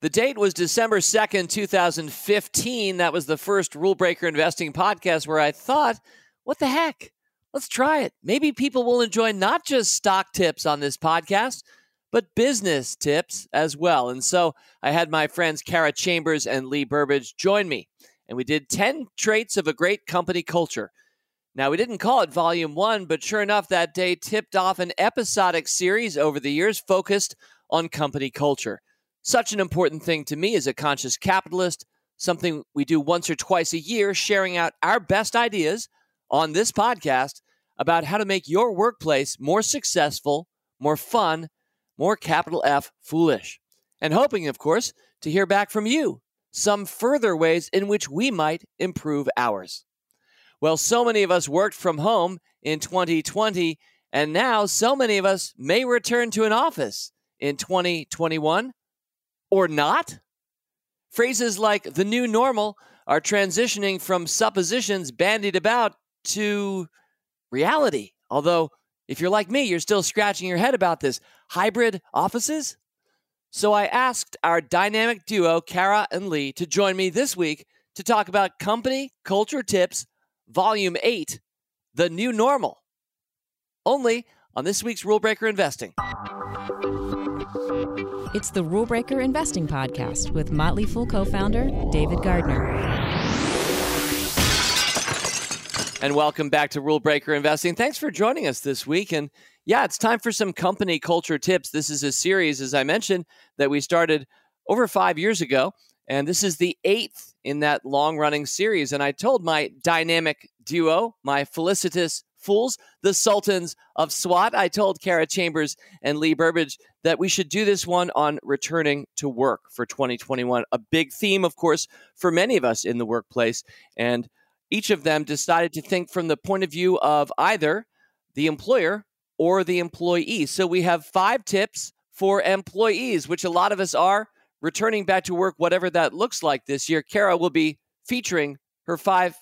The date was December 2nd, 2015. That was the first Rule Breaker Investing podcast where I thought, what the heck? Let's try it. Maybe people will enjoy not just stock tips on this podcast, but business tips as well. And so I had my friends Kara Chambers and Lee Burbage join me, and we did 10 traits of a great company culture. Now, we didn't call it Volume 1, but sure enough, that day tipped off an episodic series over the years focused on company culture. Such an important thing to me as a conscious capitalist, something we do once or twice a year, sharing out our best ideas on this podcast about how to make your workplace more successful, more fun, more capital F foolish. And hoping, of course, to hear back from you some further ways in which we might improve ours. Well, so many of us worked from home in 2020, and now so many of us may return to an office in 2021. Or not? Phrases like the new normal are transitioning from suppositions bandied about to reality. Although, if you're like me, you're still scratching your head about this. Hybrid offices? So I asked our dynamic duo, Kara and Lee, to join me this week to talk about Company Culture Tips, Volume 8, The New Normal. Only on this week's Rule Breaker Investing. It's the Rule Breaker Investing Podcast with Motley Fool co-founder David Gardner. And welcome back to Rule Breaker Investing. Thanks for joining us this week. And yeah, it's time for some company culture tips. This is a series, as I mentioned, that we started over 5 years ago. And this is the eighth in that long-running series. And I told my dynamic duo, my felicitous fools, the sultans of SWAT. I told Kara Chambers and Lee Burbage that we should do this one on returning to work for 2021. A big theme, of course, for many of us in the workplace. And each of them decided to think from the point of view of either the employer or the employee. So we have 5 tips for employees, which a lot of us are returning back to work, whatever that looks like this year. Kara will be featuring her 5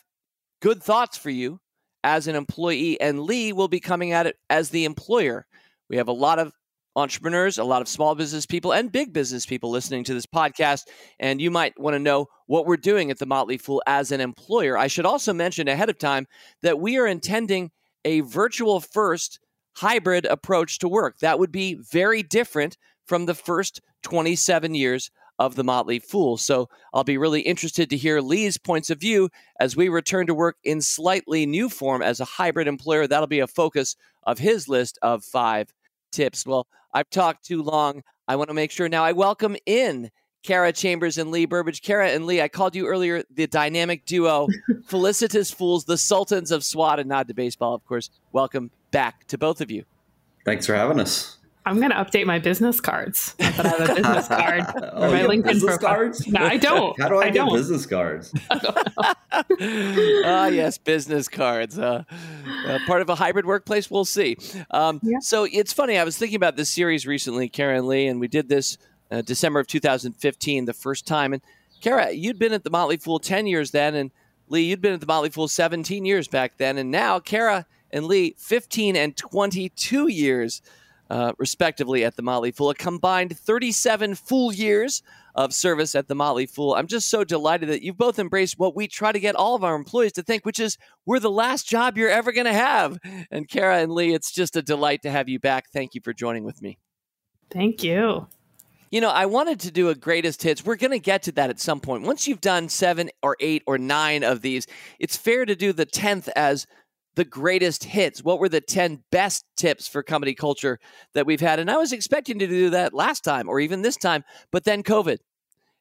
good thoughts for you as an employee, and Lee will be coming at it as the employer. We have a lot of entrepreneurs, a lot of small business people, and big business people listening to this podcast, and you might want to know what we're doing at The Motley Fool as an employer. I should also mention ahead of time that we are intending a virtual-first hybrid approach to work. That would be very different from the first 27 years of The Motley Fool. So I'll be really interested to hear Lee's points of view as we return to work in slightly new form as a hybrid employer. That'll be a focus of his list of 5 tips. Well, I've talked too long. I want to make sure now I welcome in Kara Chambers and Lee Burbage. Kara and Lee, I called you earlier the dynamic duo, felicitous fools, the sultans of SWAT, and nod to baseball, of course. Welcome back to both of you. Thanks for having us. I'm going to update my business cards. I thought I have a business card. Oh, my LinkedIn business cards? No, I don't. How do I get business cards? Ah, yes, business cards. Part of a hybrid workplace, we'll see. Yeah. So it's funny. I was thinking about this series recently, Kara and Lee, and we did this December of 2015, the first time. And Kara, you'd been at The Motley Fool 10 years then, and Lee, you'd been at The Motley Fool 17 years back then. And now, Kara and Lee, 15 and 22 years respectively at The Motley Fool, a combined 37 full years of service at The Motley Fool. I'm just so delighted that you've both embraced what we try to get all of our employees to think, which is we're the last job you're ever going to have. And Kara and Lee, it's just a delight to have you back. Thank you for joining with me. Thank you. You know, I wanted to do a greatest hits. We're going to get to that at some point. Once you've done 7 or 8 or 9 of these, it's fair to do the 10th as the greatest hits. What were the 10 best tips for company culture that we've had? And I was expecting to do that last time or even this time, but then COVID.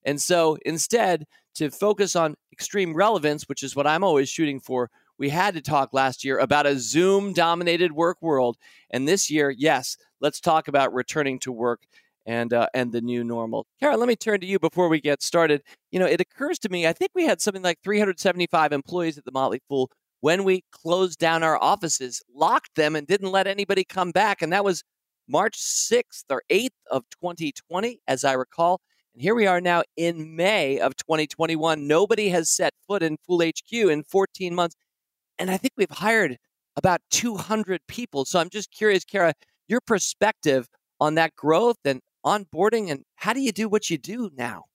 And so instead, to focus on extreme relevance, which is what I'm always shooting for, we had to talk last year about a Zoom-dominated work world. And this year, yes, let's talk about returning to work and the new normal. Kara, let me turn to you before we get started. You know, it occurs to me, I think we had something like 375 employees at The Motley Fool when we closed down our offices, locked them, and didn't let anybody come back. And that was March 6th or 8th of 2020, as I recall. And here we are now in May of 2021. Nobody has set foot in Fool HQ in 14 months. And I think we've hired about 200 people. So I'm just curious, Kara, your perspective on that growth and onboarding, and how do you do what you do now?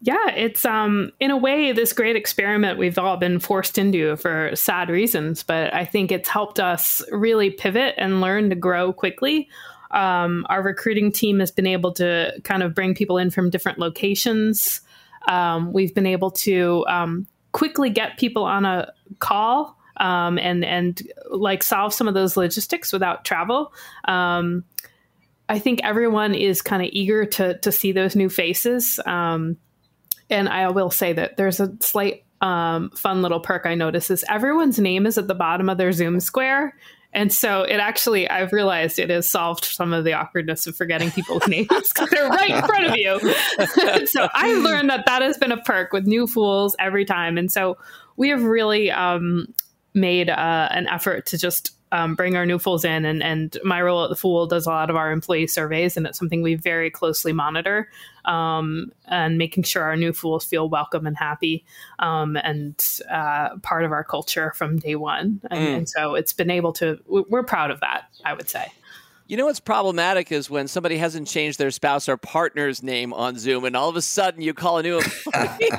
Yeah, it's in a way this great experiment we've all been forced into for sad reasons, but I think it's helped us really pivot and learn to grow quickly. Our recruiting team has been able to kind of bring people in from different locations. We've been able to quickly get people on a call and solve some of those logistics without travel. I think everyone is kind of eager to see those new faces. And I will say that there's a slight fun little perk I notice is everyone's name is at the bottom of their Zoom square. And so I've realized it has solved some of the awkwardness of forgetting people's names because they're right in front of you. So I learned that has been a perk with new fools every time. And so we have really made an effort to just bring our new fools in. And my role at The Fool does a lot of our employee surveys, and it's something we very closely monitor and making sure our new fools feel welcome and happy and part of our culture from day one. And so it's been able to, we're proud of that, I would say. You know what's problematic is when somebody hasn't changed their spouse or partner's name on Zoom, and all of a sudden you call a new employee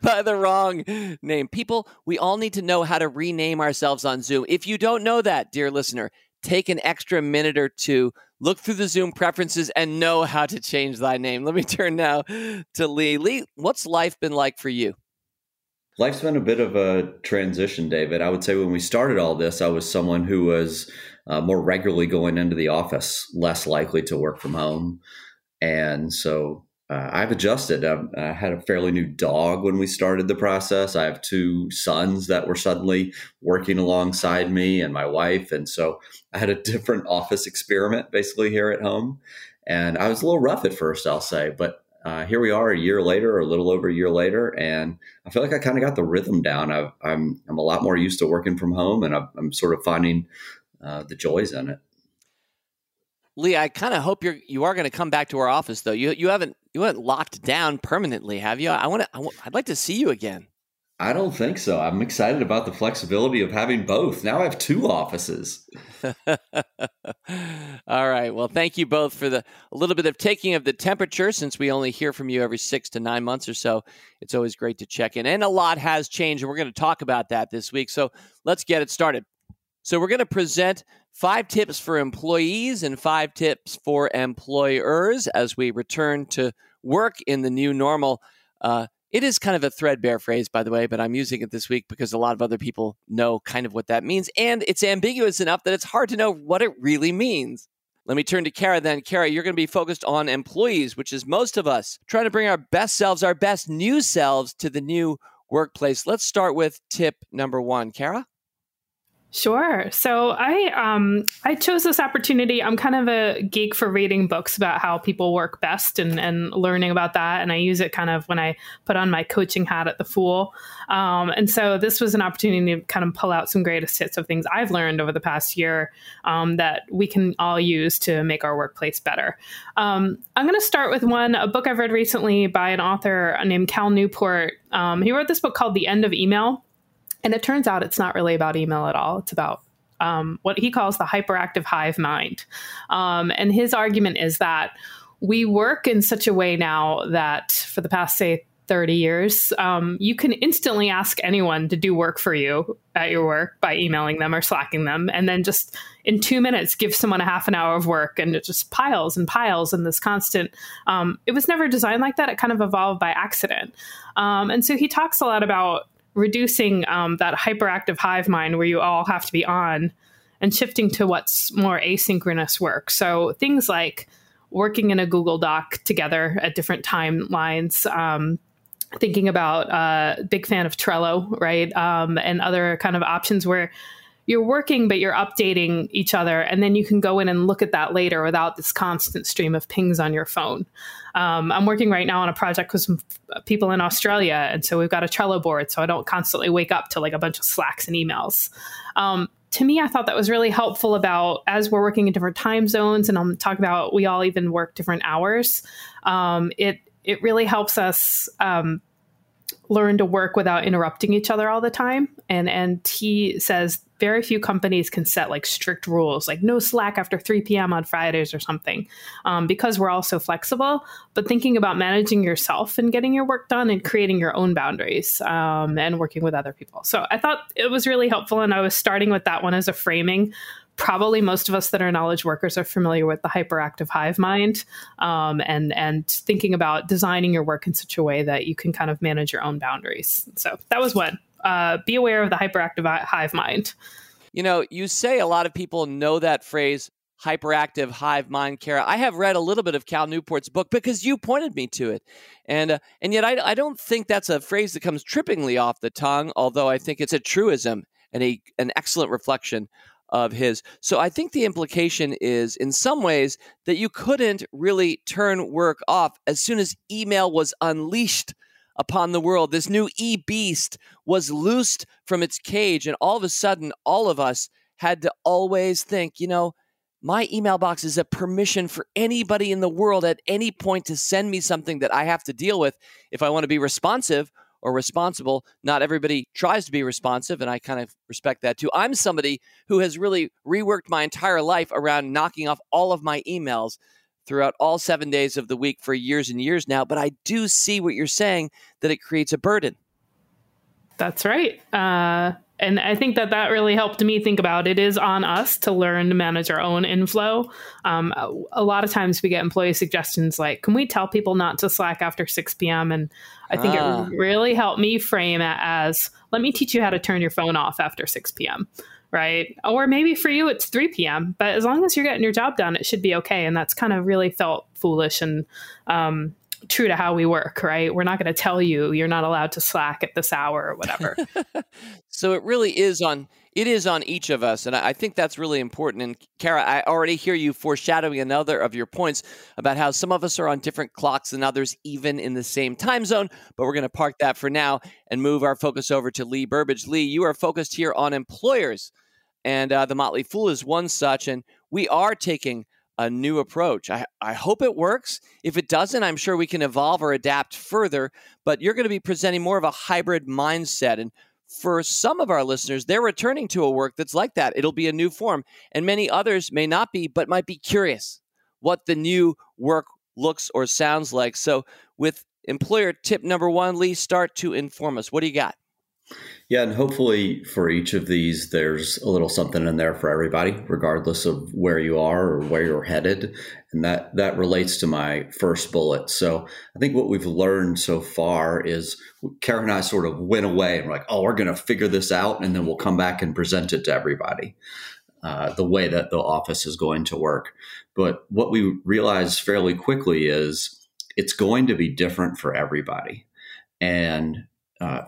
by the wrong name. People, we all need to know how to rename ourselves on Zoom. If you don't know that, dear listener, take an extra minute or two, look through the Zoom preferences, and know how to change thy name. Let me turn now to Lee. Lee, what's life been like for you? Life's been a bit of a transition, David. I would say when we started all this, I was someone who was more regularly going into the office, less likely to work from home. And so I've adjusted. I had a fairly new dog when we started the process. I have two sons that were suddenly working alongside me and my wife. And so I had a different office experiment basically here at home. And I was a little rough at first, I'll say, but here we are a year later, or a little over a year later, and I feel like I kind of got the rhythm down. I'm a lot more used to working from home, and I'm sort of finding the joys in it. Lee, I kind of hope you are going to come back to our office, though. You haven't locked down permanently, have you? I'd like to see you again. I don't think so. I'm excited about the flexibility of having both. Now I have two offices. All right. Well, thank you both for a little bit of taking of the temperature, since we only hear from you every 6 to 9 months or so. It's always great to check in. And a lot has changed, and we're going to talk about that this week. So let's get it started. So we're going to present 5 tips for employees and 5 tips for employers as we return to work in the new normal. It is kind of a threadbare phrase, by the way, but I'm using it this week because a lot of other people know kind of what that means. And it's ambiguous enough that it's hard to know what it really means. Let me turn to Kara then. Kara, you're going to be focused on employees, which is most of us, trying to bring our best selves, our best new selves to the new workplace. Let's start with tip number 1. Kara? Sure. So I chose this opportunity. I'm kind of a geek for reading books about how people work best and learning about that. And I use it kind of when I put on my coaching hat at The Fool. And so this was an opportunity to kind of pull out some greatest hits of things I've learned over the past year that we can all use to make our workplace better. I'm going to start with a book I've read recently by an author named Cal Newport. He wrote this book called The End of Email. And it turns out it's not really about email at all. It's about what he calls the hyperactive hive mind. And his argument is that we work in such a way now that for the past, say, 30 years, you can instantly ask anyone to do work for you at your work by emailing them or slacking them. And then just in 2 minutes, give someone a half an hour of work, and it just piles and piles in this constant. It was never designed like that. It kind of evolved by accident. And so he talks a lot about reducing that hyperactive hive mind where you all have to be on, and shifting to what's more asynchronous work. So things like working in a Google Doc together at different timelines, thinking about big fan of Trello, right? And other kind of options where you're working, but you're updating each other. And then you can go in and look at that later without this constant stream of pings on your phone. I'm working right now on a project with some people in Australia. And so we've got a Trello board, so I don't constantly wake up to like a bunch of Slacks and emails. To me, I thought that was really helpful about, as we're working in different time zones, and I'm talking about we all even work different hours. It really helps us learn to work without interrupting each other all the time. And he says very few companies can set like strict rules, like no Slack after 3 p.m. on Fridays or something, because we're all so flexible. But thinking about managing yourself and getting your work done and creating your own boundaries and working with other people. So I thought it was really helpful. And I was starting with that one as a framing. Probably most of us that are knowledge workers are familiar with the hyperactive hive mind, and thinking about designing your work in such a way that you can kind of manage your own boundaries. So that was one. Be aware of the hyperactive hive mind. You know, you say a lot of people know that phrase, hyperactive hive mind, Kara. I have read a little bit of Cal Newport's book because you pointed me to it. And yet I don't think that's a phrase that comes trippingly off the tongue, although I think it's a truism and an excellent reflection of his. So I think the implication is in some ways that you couldn't really turn work off as soon as email was unleashed upon the world. This new e-beast was loosed from its cage. And all of a sudden, all of us had to always think, you know, my email box is a permission for anybody in the world at any point to send me something that I have to deal with if I want to be responsive or responsible. Not everybody tries to be responsive, and I kind of respect that too. I'm somebody who has really reworked my entire life around knocking off all of my emails throughout all 7 days of the week for years and years now. But I do see what you're saying, that it creates a burden. That's right. And I think that really helped me think about it is on us to learn to manage our own inflow. A lot of times we get employee suggestions like, can we tell people not to Slack after 6 p.m.? And I think it really helped me frame it as, let me teach you how to turn your phone off after 6 p.m. Right. Or maybe for you, it's 3 p.m. But as long as you're getting your job done, it should be OK. And that's kind of really felt foolish and true to how we work. Right. We're not going to tell you you're not allowed to Slack at this hour or whatever. So it really is on each of us. And I think that's really important. And Kara, I already hear you foreshadowing another of your points about how some of us are on different clocks than others, even in the same time zone. But we're going to park that for now and move our focus over to Lee Burbage. Lee, you are focused here on employers. And the Motley Fool is one such, and we are taking a new approach. I hope it works. If it doesn't, I'm sure we can evolve or adapt further, but you're going to be presenting more of a hybrid mindset. And for some of our listeners, they're returning to a work that's like that. It'll be a new form, and many others may not be, but might be curious what the new work looks or sounds like. So with employer tip number one, Lee, start to inform us. What do you got? Yeah, and hopefully for each of these, there's a little something in there for everybody, regardless of where you are or where you're headed. And that relates to my first bullet. So I think what we've learned so far is Kara and I sort of went away and we're like, oh, we're going to figure this out, and then we'll come back and present it to everybody, the way that the office is going to work. But what we realized fairly quickly is it's going to be different for everybody. And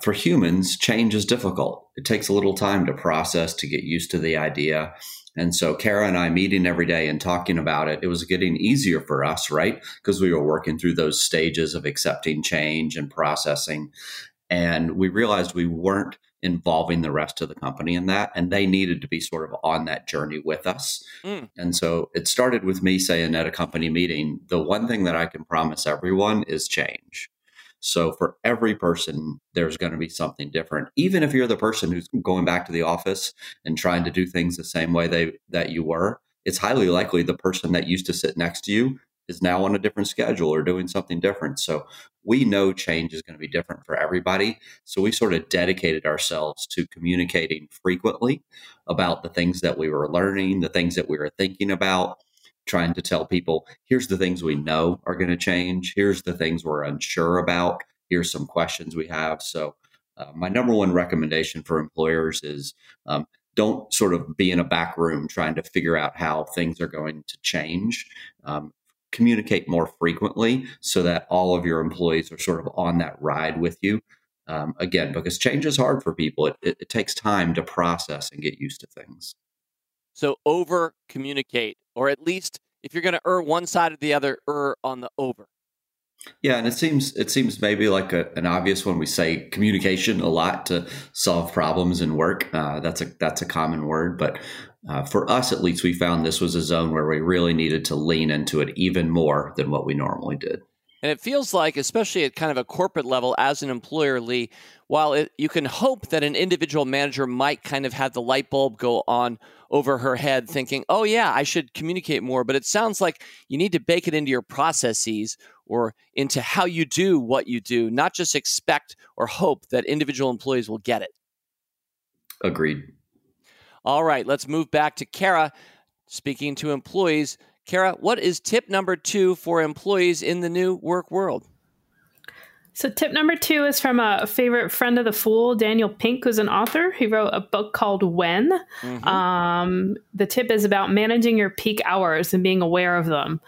for humans, change is difficult. It takes a little time to process, to get used to the idea. And so Kara and I meeting every day and talking about it, it was getting easier for us, right? Because we were working through those stages of accepting change and processing. And we realized we weren't involving the rest of the company in that. And they needed to be sort of on that journey with us. Mm. And so it started with me saying at a company meeting, the one thing that I can promise everyone is change. So for every person, there's going to be something different. Even if you're the person who's going back to the office and trying to do things the same way that you were, it's highly likely the person that used to sit next to you is now on a different schedule or doing something different. So we know change is going to be different for everybody. So we sort of dedicated ourselves to communicating frequently about the things that we were learning, the things that we were thinking about, trying to tell people, here's the things we know are going to change. Here's the things we're unsure about. Here's some questions we have. So my number one recommendation for employers is don't sort of be in a back room trying to figure out how things are going to change. Communicate more frequently so that all of your employees are sort of on that ride with you. Again, because change is hard for people. It takes time to process and get used to things. So over-communicate, or at least if you're going to err one side or the other, err on the over. Yeah, and it seems maybe like an obvious one. We say communication a lot to solve problems and work. That's a common word, but for us at least, we found this was a zone where we really needed to lean into it even more than what we normally did. And it feels like, especially at kind of a corporate level as an employer, Lee, while you can hope that an individual manager might kind of have the light bulb go on over her head thinking, oh, yeah, I should communicate more. But it sounds like you need to bake it into your processes or into how you do what you do, not just expect or hope that individual employees will get it. Agreed. All right, let's move back to Kara. Speaking to employees, Kara, what is tip number 2 for employees in the new work world? So tip number 2 is from a favorite friend of the Fool, Daniel Pink, who's an author. He wrote a book called When. Mm-hmm. The tip is about managing your peak hours and being aware of them.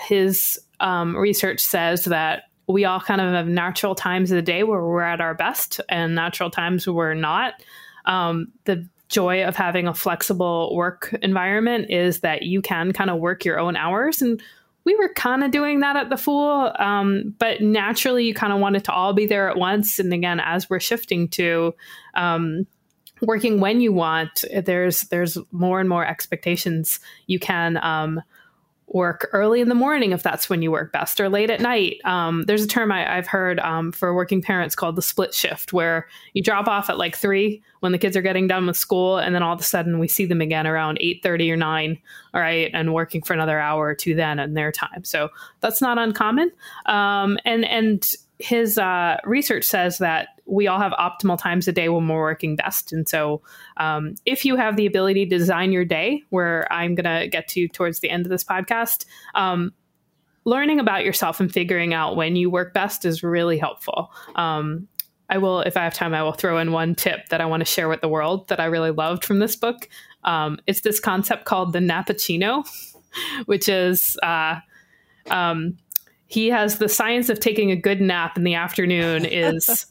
His research says that we all kind of have natural times of the day where we're at our best and natural times where we're not. The joy of having a flexible work environment is that you can kind of work your own hours. And we were kind of doing that at the Fool. But naturally, you kind of wanted to all be there at once. And again, as we're shifting to working when you want, there's more and more expectations. You can work early in the morning if that's when you work best, or late at night. There's a term I've heard for working parents called the split shift, where you drop off at like 3 when the kids are getting done with school. And then all of a sudden we see them again around 8:30 or 9. All right. And working for another hour or 2 then in their time. So that's not uncommon. And his research says that we all have optimal times a day when we're working best. And so if you have the ability to design your day, where I'm going to get to towards the end of this podcast, learning about yourself and figuring out when you work best is really helpful. I will, if I have time, I will throw in one tip that I want to share with the world that I really loved from this book. It's this concept called the Nappuccino, which is he has the science of taking a good nap in the afternoon is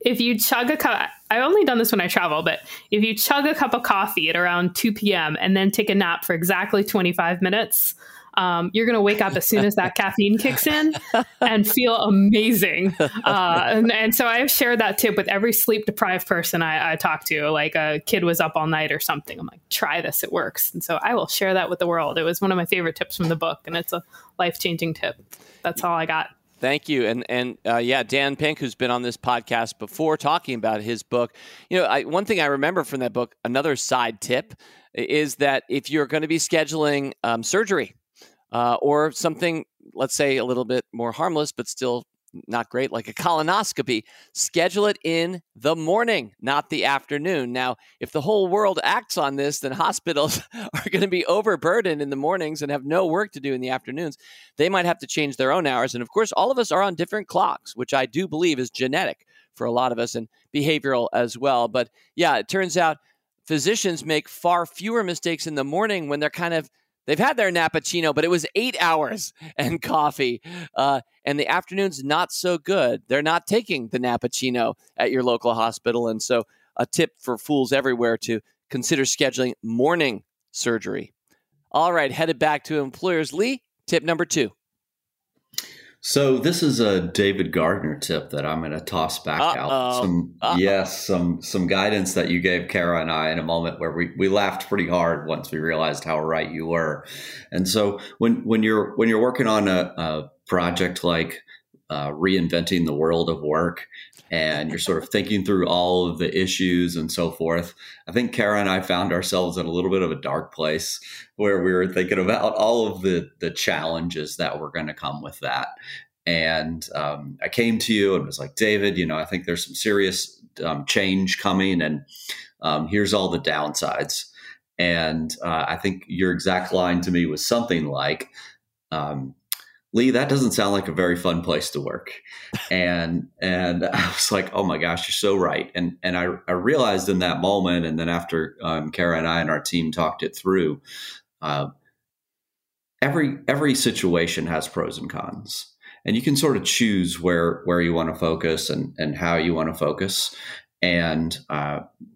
if you chug a cup. I've only done this when I travel, but if you chug a cup of coffee at around 2 p.m. and then take a nap for exactly 25 minutes, you're going to wake up as soon as that caffeine kicks in and feel amazing. And so I've shared that tip with every sleep deprived person I talk to, like a kid was up all night or something. I'm like, try this, it works. And so I will share that with the world. It was one of my favorite tips from the book, and it's a life-changing tip. That's all I got. Thank you. And Dan Pink, who's been on this podcast before talking about his book, one thing I remember from that book, another side tip, is that if you're going to be scheduling surgery, or something, let's say a little bit more harmless, but still not great, like a colonoscopy, schedule it in the morning, not the afternoon. Now, if the whole world acts on this, then hospitals are going to be overburdened in the mornings and have no work to do in the afternoons. They might have to change their own hours. And of course, all of us are on different clocks, which I do believe is genetic for a lot of us and behavioral as well. But yeah, it turns out physicians make far fewer mistakes in the morning when they're they've had their Nappuccino, but it was 8 hours and coffee. And the afternoon's not so good. They're not taking the Nappuccino at your local hospital. And so a tip for fools everywhere to consider scheduling morning surgery. All right, headed back to employers. Lee, tip number 2. So this is a David Gardner tip that I'm going to toss back out. Some guidance that you gave Kara and I in a moment where we laughed pretty hard once we realized how right you were. And so when you're working on a project like reinventing the world of work, and you're sort of thinking through all of the issues and so forth, I think Kara and I found ourselves in a little bit of a dark place where we were thinking about all of the challenges that were going to come with that. And I came to you and was like, David, I think there's some serious change coming, and here's all the downsides. And I think your exact line to me was something like, Lee, that doesn't sound like a very fun place to work. And I was like, oh my gosh, you're so right. And I realized in that moment, and then after Kara and I and our team talked it through, every situation has pros and cons. And you can sort of choose where you want to focus and how you want to focus. And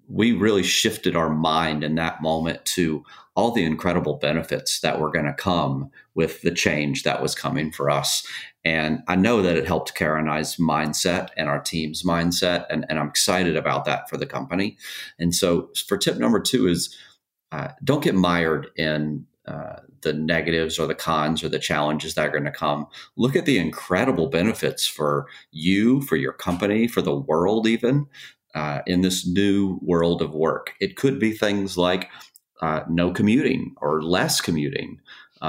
we really shifted our mind in that moment to all the incredible benefits that were going to come with the change that was coming for us. And I know that it helped Kara and I's mindset and our team's mindset. And I'm excited about that for the company. And so for tip number 2 is don't get mired in the negatives or the cons or the challenges that are going to come. Look at the incredible benefits for you, for your company, for the world even, in this new world of work. It could be things like no commuting or less commuting,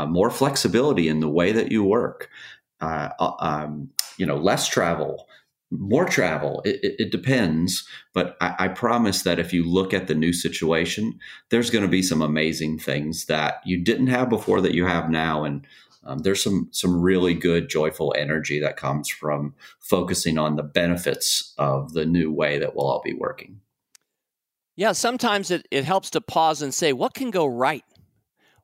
more flexibility in the way that you work, less travel, more travel. It depends. But I promise that if you look at the new situation, there's going to be some amazing things that you didn't have before that you have now. And there's some really good, joyful energy that comes from focusing on the benefits of the new way that we'll all be working. Yeah, sometimes it helps to pause and say, what can go right?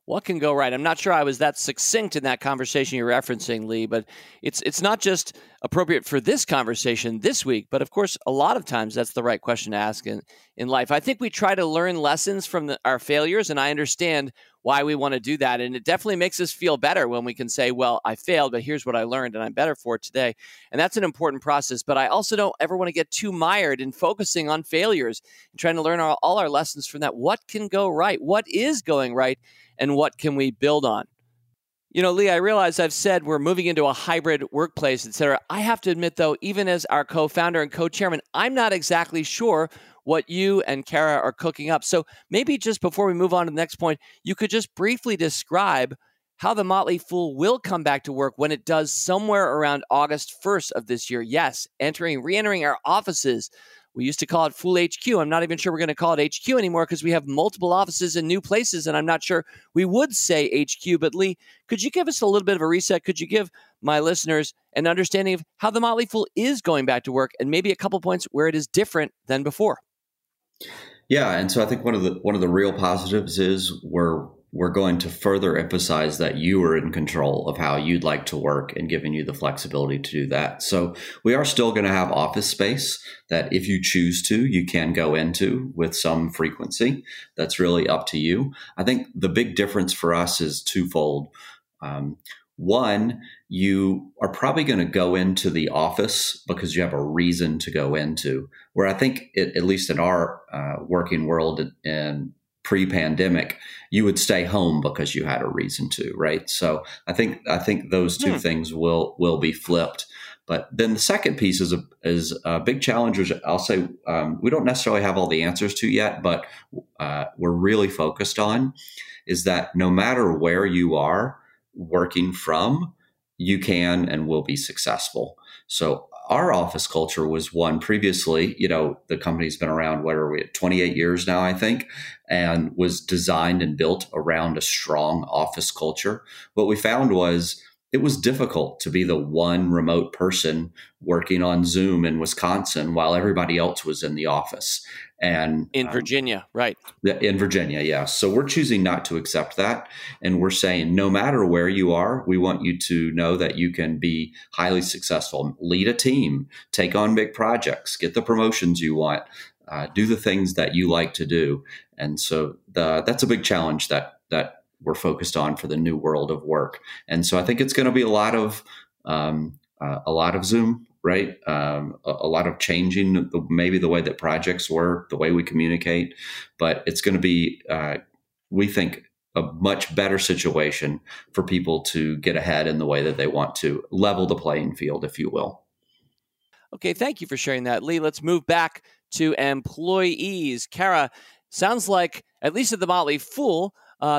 What can go right? I'm not sure I was that succinct in that conversation you're referencing, Lee, but it's not just appropriate for this conversation this week, but of course, a lot of times that's the right question to ask in life. I think we try to learn lessons from our failures, and I understand why we want to do that. And it definitely makes us feel better when we can say, well, I failed, but here's what I learned and I'm better for it today. And that's an important process. But I also don't ever want to get too mired in focusing on failures and trying to learn all our lessons from that. What can go right? What is going right? And what can we build on? You know, Lee, I realize I've said we're moving into a hybrid workplace, et cetera. I have to admit, though, even as our co-founder and co-chairman, I'm not exactly sure what you and Kara are cooking up. So maybe just before we move on to the next point, you could just briefly describe how the Motley Fool will come back to work when it does somewhere around August 1st of this year. Yes, re-entering our offices. We used to call it Fool HQ. I'm not even sure we're going to call it HQ anymore because we have multiple offices in new places, and I'm not sure we would say HQ. But Lee, could you give us a little bit of a reset? Could you give my listeners an understanding of how the Motley Fool is going back to work and maybe a couple points where it is different than before? Yeah, and so I think one of the real positives is we're going to further emphasize that you are in control of how you'd like to work and giving you the flexibility to do that. So we are still going to have office space that if you choose to, you can go into with some frequency. That's really up to you. I think the big difference for us is twofold. One, you are probably going to go into the office because you have a reason to go into, where I think at least in our working world and pre-pandemic, you would stay home because you had a reason to, right? So I think those two things will be flipped. But then the second piece is a big challenge, which I'll say we don't necessarily have all the answers to yet, but we're really focused on, is that no matter where you are working from, you can and will be successful. So our office culture was one previously, you know, the company's been around, what are we at, 28 years now, I think, and was designed and built around a strong office culture. What we found was it was difficult to be the one remote person working on Zoom in Wisconsin while everybody else was in the office. And in Virginia, right? In Virginia, yeah. So we're choosing not to accept that. And we're saying, no matter where you are, we want you to know that you can be highly successful, lead a team, take on big projects, get the promotions you want, do the things that you like to do. And so that's a big challenge that we're focused on for the new world of work. And so I think it's going to be a lot of Zoom, right? A lot of changing maybe the way that projects work, the way we communicate, but it's going to be, we think, a much better situation for people to get ahead in the way that they want to, level the playing field, if you will. Okay. Thank you for sharing that, Lee. Let's move back to employees. Kara, sounds like, at least at the Motley Fool,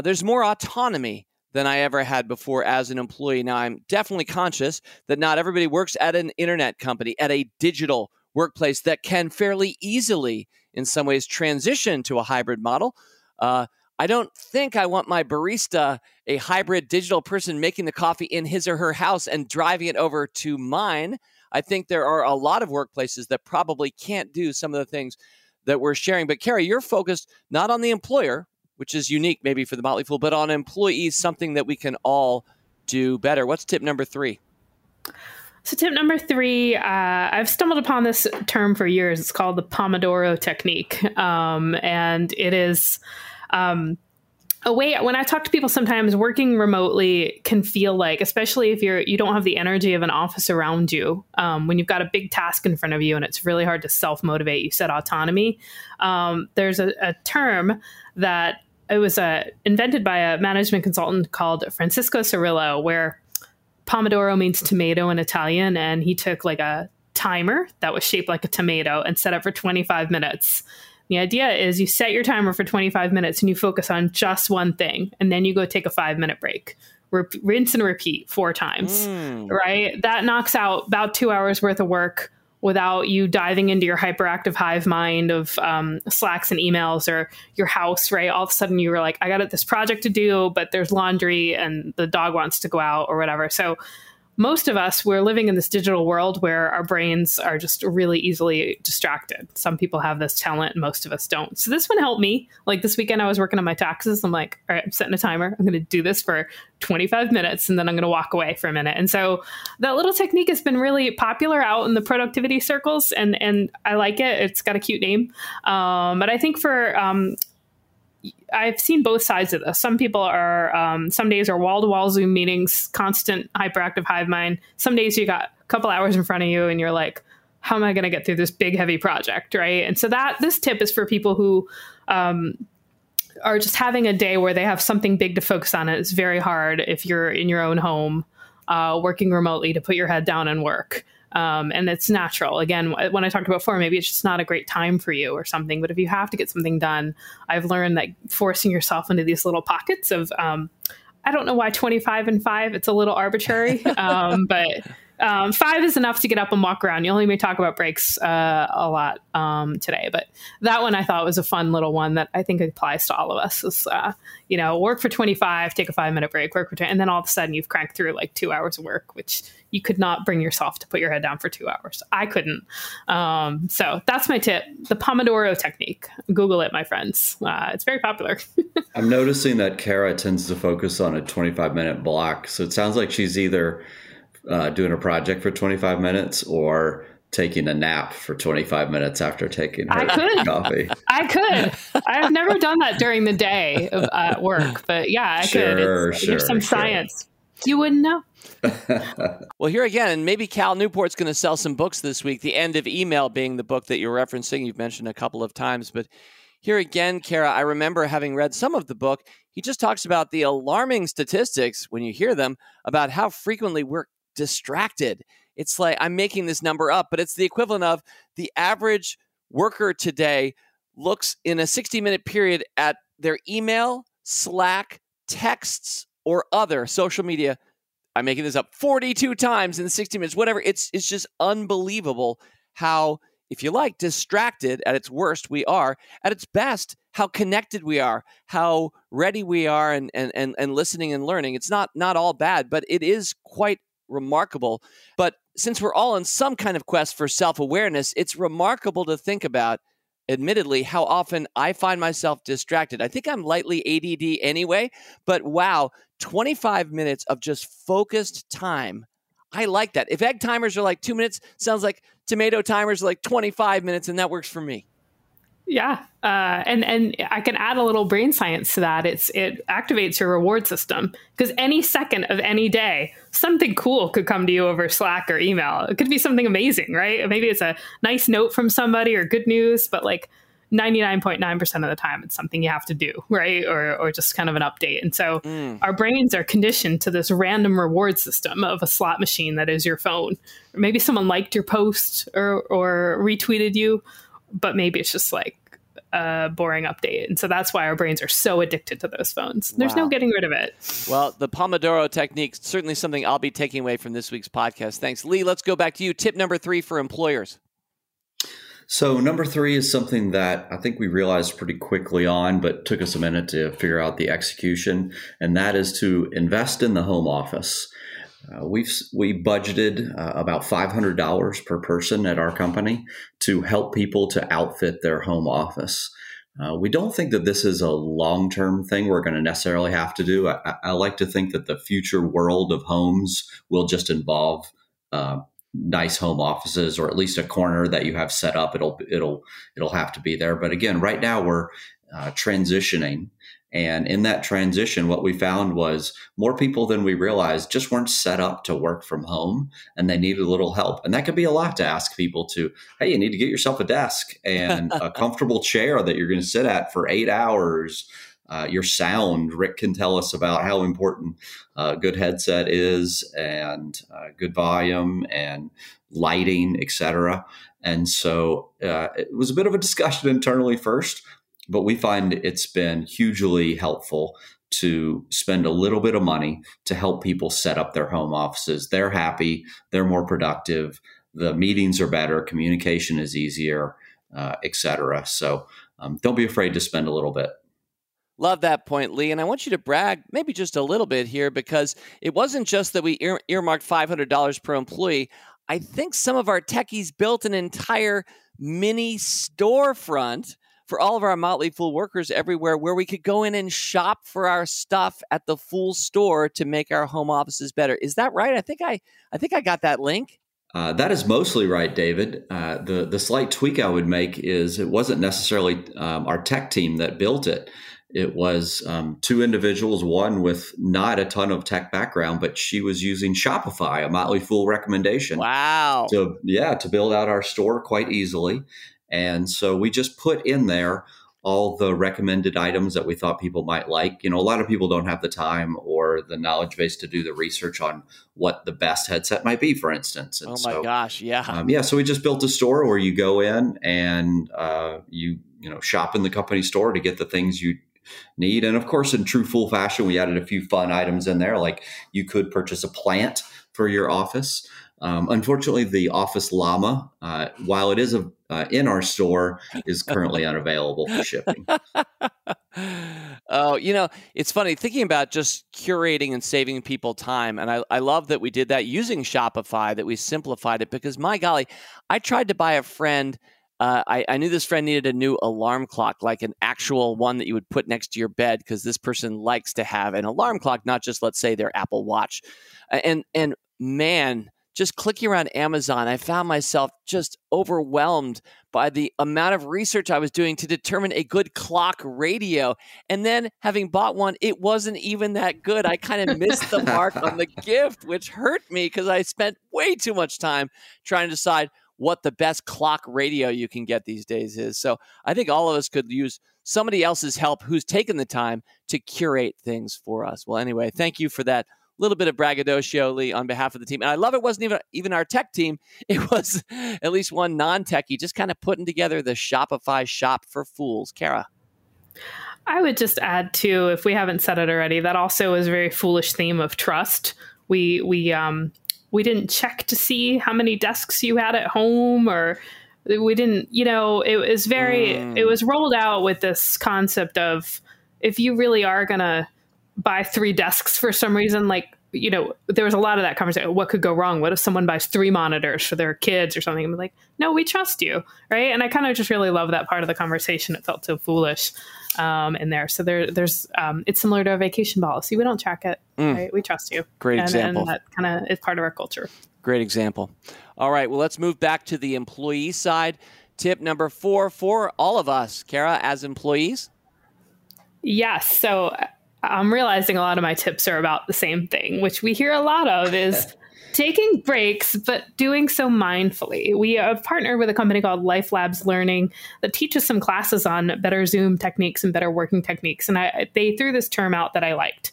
there's more autonomy than I ever had before as an employee. Now, I'm definitely conscious that not everybody works at an internet company, at a digital workplace that can fairly easily, in some ways, transition to a hybrid model. I don't think I want my barista, a hybrid digital person, making the coffee in his or her house and driving it over to mine. I think there are a lot of workplaces that probably can't do some of the things that we're sharing. But Kara, you're focused not on the employer, which is unique maybe for the Motley Fool, but on employees, something that we can all do better. What's tip number 3? So tip number 3, I've stumbled upon this term for years. It's called the Pomodoro technique. And it is a way, when I talk to people sometimes, working remotely can feel like, especially if you don't have the energy of an office around you, when you've got a big task in front of you and it's really hard to self-motivate, you said autonomy. There's a term that it was invented by a management consultant called Francisco Cirillo, where Pomodoro means tomato in Italian. And he took like a timer that was shaped like a tomato and set up for 25 minutes. The idea is you set your timer for 25 minutes and you focus on just one thing. And then you go take a 5-minute break. Rinse and repeat 4 times, right? That knocks out about 2 hours worth of work without you diving into your hyperactive hive mind of Slacks and emails or your house, right? All of a sudden you were like, I got this project to do, but there's laundry and the dog wants to go out or whatever. So most of us, we're living in this digital world where our brains are just really easily distracted. Some people have this talent, most of us don't. So this one helped me. Like this weekend, I was working on my taxes. I'm like, all right, I'm setting a timer. I'm going to do this for 25 minutes, and then I'm going to walk away for a minute. And so that little technique has been really popular out in the productivity circles, and I like it. It's got a cute name. But I think for... I've seen both sides of this. Some people are, some days are wall-to-wall Zoom meetings, constant hyperactive hive mind. Some days you got a couple hours in front of you and you're like, how am I going to get through this big, heavy project, right? And so that this tip is for people who are just having a day where they have something big to focus on. It's very hard if you're in your own home working remotely to put your head down and work. And it's natural. Again, when I talked about before, maybe it's just not a great time for you or something. But if you have to get something done, I've learned that forcing yourself into these little pockets of, I don't know why 25 and 5, it's a little arbitrary, but 5 is enough to get up and walk around. You only may talk about breaks a lot today. But that one I thought was a fun little one that I think applies to all of us is, work for 25, take a 5-minute break, work for 10, and then all of a sudden you've cranked through like 2 hours of work, which you could not bring yourself to put your head down for 2 hours. I couldn't. So that's my tip. The Pomodoro technique. Google it, my friends. It's very popular. I'm noticing that Kara tends to focus on a 25-minute block. So it sounds like she's either doing a project for 25 minutes or taking a nap for 25 minutes after taking her coffee. I've never done that during the day at work, but yeah, I could. There's some science. You wouldn't know. Well, here again, maybe Cal Newport's going to sell some books this week, The End of Email being the book that you're referencing. You've mentioned a couple of times, but here again, Kara, I remember having read some of the book. He just talks about the alarming statistics, when you hear them, about how frequently we're distracted. It's like, I'm making this number up, but it's the equivalent of the average worker today looks in a 60-minute period at their email, Slack, texts, or other social media. I'm making this up 42 times in 60 minutes, whatever. It's just unbelievable how, if you like, distracted at its worst we are, at its best, how connected we are, how ready we are and listening and learning. It's not all bad, but it is quite remarkable. But since we're all in some kind of quest for self-awareness, it's remarkable to think about, admittedly, how often I find myself distracted. I think I'm lightly ADD anyway, but wow, 25 minutes of just focused time. I like that. If egg timers are like 2 minutes, sounds like tomato timers are like 25 minutes, and that works for me. Yeah. And I can add a little brain science to that. It activates your reward system because any second of any day, something cool could come to you over Slack or email. It could be something amazing, right? Maybe it's a nice note from somebody or good news, but like 99.9% of the time, it's something you have to do, right? Or just kind of an update. And so our brains are conditioned to this random reward system of a slot machine that is your phone. Or maybe someone liked your post or retweeted you. But maybe it's just like a boring update. And so that's why our brains are so addicted to those phones. There's no getting rid of it. Well, the Pomodoro technique is certainly something I'll be taking away from this week's podcast. Thanks, Lee. Let's go back to you. Tip number 3 for employers. So number 3 is something that I think we realized pretty quickly on, but took us a minute to figure out the execution. And that is to invest in the home office. We budgeted about $500 per person at our company to help people to outfit their home office. We don't think that this is a long-term thing we're going to necessarily have to do. I like to think that the future world of homes will just involve nice home offices, or at least a corner that you have set up. It'll have to be there. But again, right now we're transitioning. And in that transition, what we found was more people than we realized just weren't set up to work from home, and they needed a little help. And that could be a lot to ask people to, hey, you need to get yourself a desk and a comfortable chair that you're going to sit at for 8 hours. your sound. Rick can tell us about how important a good headset is, and good volume and lighting, etc. And so it was a bit of a discussion internally first, but we find it's been hugely helpful to spend a little bit of money to help people set up their home offices. They're happy, they're more productive, the meetings are better, communication is easier, etc. So don't be afraid to spend a little bit. Love that point, Lee. And I want you to brag maybe just a little bit here, because it wasn't just that we earmarked $500 per employee. I think some of our techies built an entire mini storefront for all of our Motley Fool workers everywhere, where we could go in and shop for our stuff at the Fool store to make our home offices better. Is that right? I think I got that link. That is mostly right, David. The slight tweak I would make is it wasn't necessarily our tech team that built it. It was two individuals, one with not a ton of tech background, but she was using Shopify, a Motley Fool recommendation. Wow. To build out our store quite easily. And so we just put in there all the recommended items that we thought people might like. You know, a lot of people don't have the time or the knowledge base to do the research on what the best headset might be, for instance. And gosh. Yeah. So we just built a store where you go in and you shop in the company store to get the things you need. And of course, in true Fool fashion, we added a few fun items in there, like you could purchase a plant for your office. Unfortunately, the office llama, while it is in our store, is currently unavailable for shipping. Oh, it's funny thinking about just curating and saving people time. And I love that we did that using Shopify, that we simplified it, because my golly, I tried to buy a friend. I knew this friend needed a new alarm clock, like an actual one that you would put next to your bed, because this person likes to have an alarm clock, not just, let's say, their Apple Watch. And man, just clicking around Amazon, I found myself just overwhelmed by the amount of research I was doing to determine a good clock radio. And then having bought one, it wasn't even that good. I kind of missed the mark on the gift, which hurt me because I spent way too much time trying to decide what the best clock radio you can get these days is. So I think all of us could use somebody else's help who's taken the time to curate things for us. Well, anyway, thank you for that little bit of braggadocio, Lee, on behalf of the team. And I love it wasn't even our tech team. It was at least one non-techie just kind of putting together the Shopify shop for Fools. Kara. I would just add, too, if we haven't said it already, that also is a very Foolish theme of trust. We didn't check to see how many desks you had at home, or we didn't, it was very, it was rolled out with this concept of, if you really are going to buy 3 desks for some reason, there was a lot of that conversation. What could go wrong? What if someone buys 3 monitors for their kids or something? I'm like, no, we trust you. Right. And I kind of just really love that part of the conversation. It felt so Foolish in there. So there's it's similar to a vacation policy. We don't track it. Right? We trust you. Great example. And that kind of is part of our culture. Great example. All right. Well, let's move back to the employee side. Tip number 4 for all of us, Kara, as employees. Yes. So I'm realizing a lot of my tips are about the same thing, which we hear a lot of is taking breaks, but doing so mindfully. We have partnered with a company called LifeLabs Learning that teaches some classes on better Zoom techniques and better working techniques. And they threw this term out that I liked.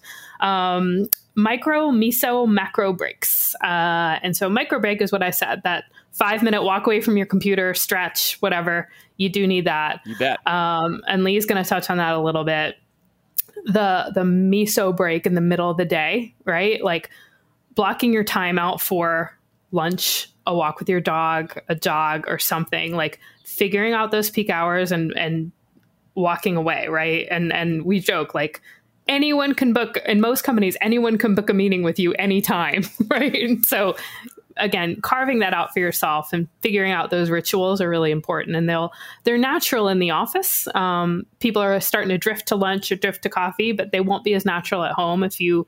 Micro, meso, macro breaks. And so micro break is what I said, that 5-minute walk away from your computer, stretch, whatever. You do need that. You bet. And Lee's going to touch on that a little bit. The meso break in the middle of the day, right? Like blocking your time out for lunch, a walk with your dog, a jog or something, like figuring out those peak hours and walking away, right? And we joke, like, anyone can book, in most companies, anyone can book a meeting with you anytime, right? And so again, carving that out for yourself and figuring out those rituals are really important. And they're natural in the office. People are starting to drift to lunch or drift to coffee, but they won't be as natural at home. If you're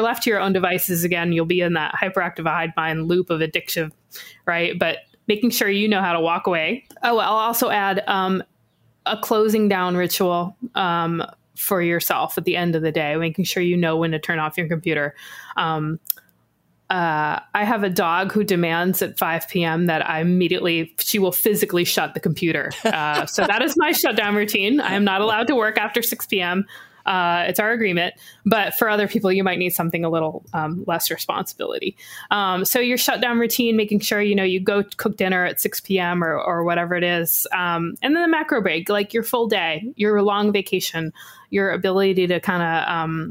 left to your own devices, again, you'll be in that hyperactive hide mind loop of addiction, right? But making sure you know how to walk away. Oh, I'll also add a closing down ritual for yourself at the end of the day, making sure you know when to turn off your computer. I have a dog who demands at 5 p.m. that I she will physically shut the computer. So that is my shutdown routine. I am not allowed to work after 6 p.m. It's our agreement. But for other people, you might need something a little less responsibility. So your shutdown routine, making sure, you go cook dinner at 6 p.m. or whatever it is. And then the macro break, like your full day, your long vacation, your ability to kind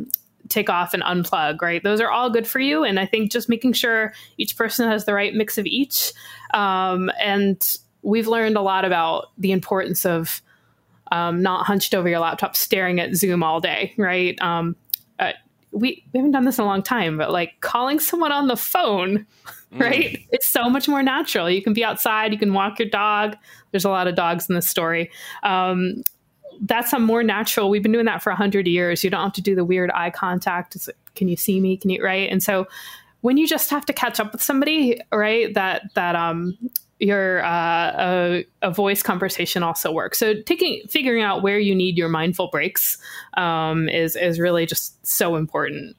of take off and unplug, right? Those are all good for you. And I think just making sure each person has the right mix of each. And we've learned a lot about the importance of not hunched over your laptop staring at Zoom all day, right? We haven't done this in a long time, but like calling someone on the phone, right? It's so much more natural. You can be outside, you can walk your dog. There's a lot of dogs in this story. That's a more natural. We've been doing that for 100 years. You don't have to do the weird eye contact. It's like, can you see me? Can you, right? And so when you just have to catch up with somebody, right, your voice conversation also works. So figuring out where you need your mindful breaks is really just so important.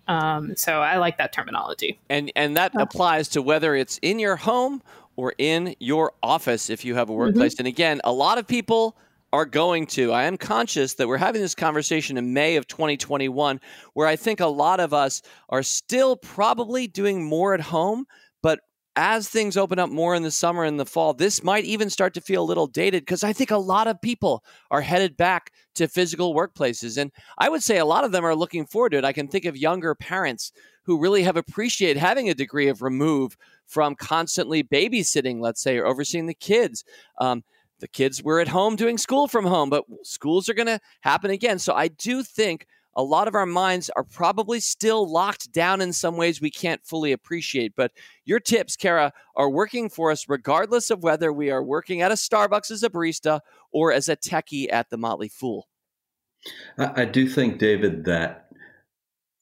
So I like that terminology. And that applies to whether it's in your home or in your office, if you have a workplace. Mm-hmm. And again, a lot of people are going to. I am conscious that we're having this conversation in May of 2021, where I think a lot of us are still probably doing more at home. But as things open up more in the summer and the fall, this might even start to feel a little dated, because I think a lot of people are headed back to physical workplaces. And I would say a lot of them are looking forward to it. I can think of younger parents who really have appreciated having a degree of remove from constantly babysitting, let's say, or overseeing the kids. The kids were at home doing school from home, but schools are going to happen again. So I do think a lot of our minds are probably still locked down in some ways we can't fully appreciate. But your tips, Kara, are working for us regardless of whether we are working at a Starbucks as a barista or as a techie at the Motley Fool. I do think, David, that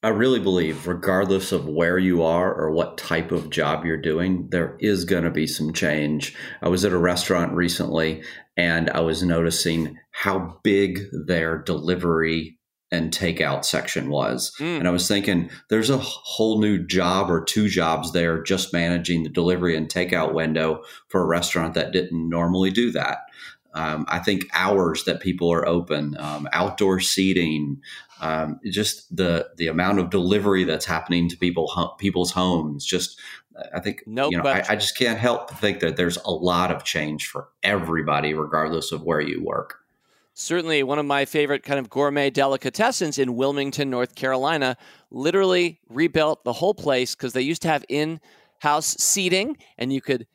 I really believe regardless of where you are or what type of job you're doing, there is going to be some change. I was at a restaurant recently and I was noticing how big their delivery and takeout section was. And I was thinking there's a whole new job or two jobs there just managing the delivery and takeout window for a restaurant that didn't normally do that. I think hours that people are open, outdoor seating, just the amount of delivery that's happening to people's homes. Just, I think, I just can't help but think that there's a lot of change for everybody, regardless of where you work. Certainly one of my favorite kind of gourmet delicatessens in Wilmington, North Carolina, literally rebuilt the whole place because they used to have in-house seating and you could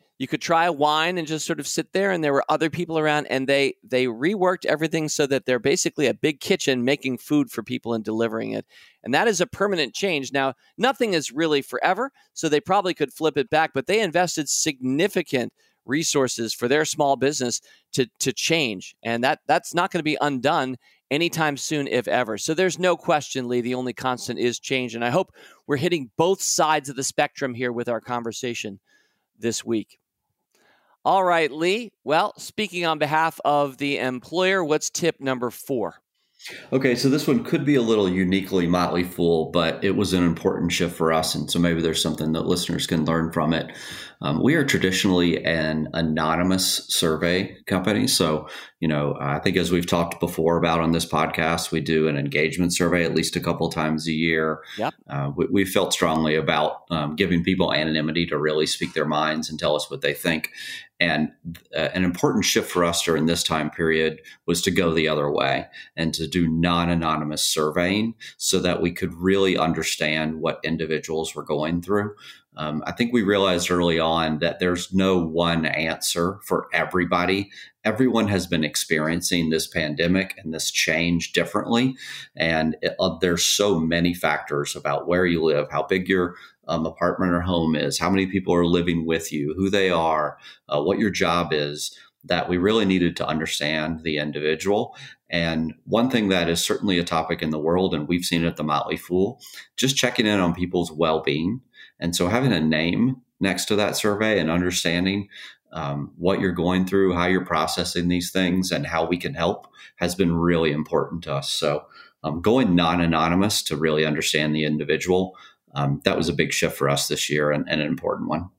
try a wine and just sort of sit there, and there were other people around, and they reworked everything so that they're basically a big kitchen making food for people and delivering it. And that is a permanent change. Now, nothing is really forever, so they probably could flip it back, but they invested significant resources for their small business to change. And that's not going to be undone anytime soon, if ever. So there's no question, Lee, the only constant is change. And I hope we're hitting both sides of the spectrum here with our conversation this week. All right, Lee. Well, speaking on behalf of the employer, what's tip number 4? Okay, so this one could be a little uniquely Motley Fool, but it was an important shift for us, and so maybe there's something that listeners can learn from it. We are traditionally an anonymous survey company, so I think as we've talked before about on this podcast, we do an engagement survey at least a couple times a year. Yep. We felt strongly about giving people anonymity to really speak their minds and tell us what they think. And an important shift for us during this time period was to go the other way and to do non-anonymous surveying so that we could really understand what individuals were going through. I think we realized early on that there's no one answer for everybody. Everyone has been experiencing this pandemic and this change differently. And there's so many factors about where you live, how big your apartment or home is, how many people are living with you, who they are, what your job is, that we really needed to understand the individual. And one thing that is certainly a topic in the world, and we've seen it at the Motley Fool, just checking in on people's well-being. And so having a name next to that survey and understanding what you're going through, how you're processing these things, and how we can help has been really important to us. So going non-anonymous to really understand the individual that was a big shift for us this year and an important one.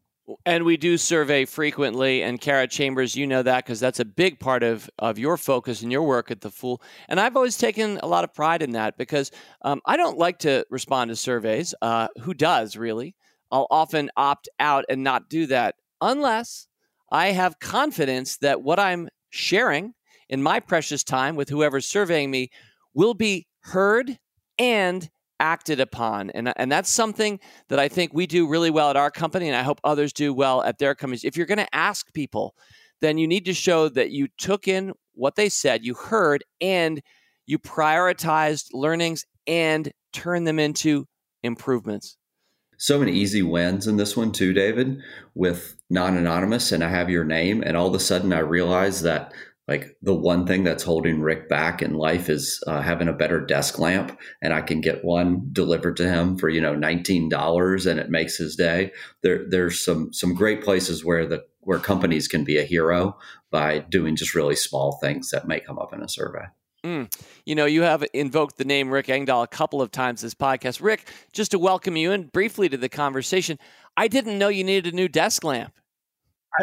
And we do survey frequently, and Kara Chambers, you know that because that's a big part of your focus and your work at The Fool. And I've always taken a lot of pride in that because I don't like to respond to surveys. Who does, really? I'll often opt out and not do that unless I have confidence that what I'm sharing in my precious time with whoever's surveying me will be heard and acted upon. And that's something that I think we do really well at our company, and I hope others do well at their companies. If you're going to ask people, then you need to show that you took in what they said, you heard, and you prioritized learnings and turned them into improvements. So many easy wins in this one too, David, with non-anonymous and I have your name. And all of a sudden I realized that like the one thing that's holding Rick back in life is having a better desk lamp, and I can get one delivered to him for, $19, and it makes his day. There's some great places where companies can be a hero by doing just really small things that may come up in a survey. You have invoked the name Rick Engdahl a couple of times this podcast. Rick, just to welcome you in briefly to the conversation, I didn't know you needed a new desk lamp.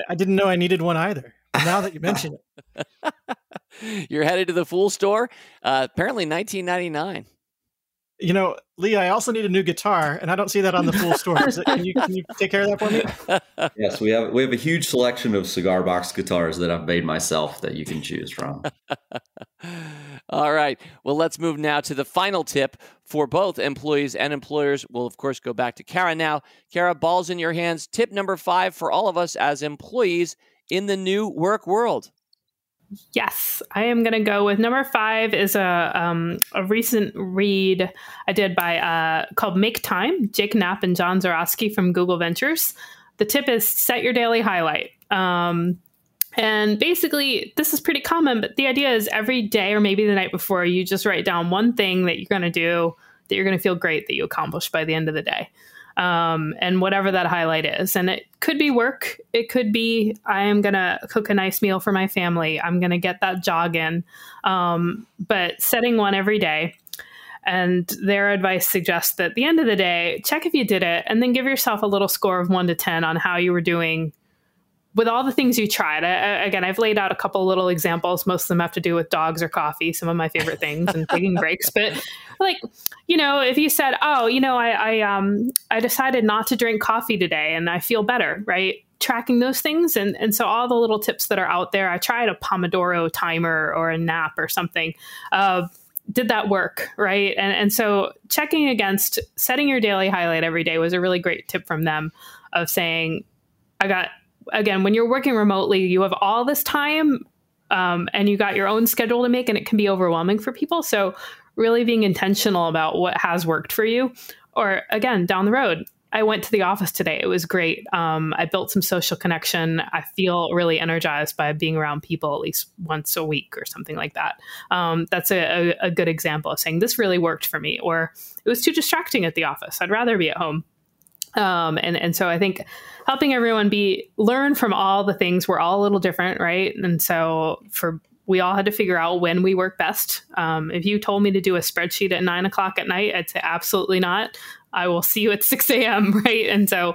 I didn't know I needed one either. Now that you mention it. You're headed to the Fool store, apparently $19.99. Lee, I also need a new guitar, and I don't see that on the Fool store. Can you take care of that for me? Yes, we have a huge selection of cigar box guitars that I've made myself that you can choose from. All right. Well, let's move now to the final tip for both employees and employers. We'll, of course, go back to Kara now. Kara, balls in your hands. Tip number 5 for all of us as employees in the new work world. Yes, I am going to go with number 5 is a recent read I did by called Make Time, Jake Knapp and John Zaroski from Google Ventures. The tip is set your daily highlight. And basically, this is pretty common, but the idea is every day or maybe the night before, you just write down one thing that you're going to do, that you're going to feel great that you accomplished by the end of the day. And whatever that highlight is. And it could be work. It could be, I am going to cook a nice meal for my family. I'm going to get that jog in. But setting one every day. And their advice suggests that at the end of the day, check if you did it and then give yourself a little score of 1 to 10 on how you were doing with all the things you tried. Again, I've laid out a couple little examples. Most of them have to do with dogs or coffee, some of my favorite things, and taking breaks. But if you said, I decided not to drink coffee today and I feel better, right? Tracking those things. And so all the little tips that are out there, I tried a Pomodoro timer or a nap or something. Did that work, right? And so checking against setting your daily highlight every day was a really great tip from them of saying, Again, when you're working remotely, you have all this time and you got your own schedule to make, and it can be overwhelming for people. So really being intentional about what has worked for you. Or again, down the road, I went to the office today. It was great. I built some social connection. I feel really energized by being around people at least once a week or something like that. That's a good example of saying this really worked for me, or it was too distracting at the office. I'd rather be at home. And so I think helping everyone learn from all the things, we're all a little different, right? And so we all had to figure out when we work best. If you told me to do a spreadsheet at 9:00 at night, I'd say absolutely not. I will see you at 6 a.m., right? And so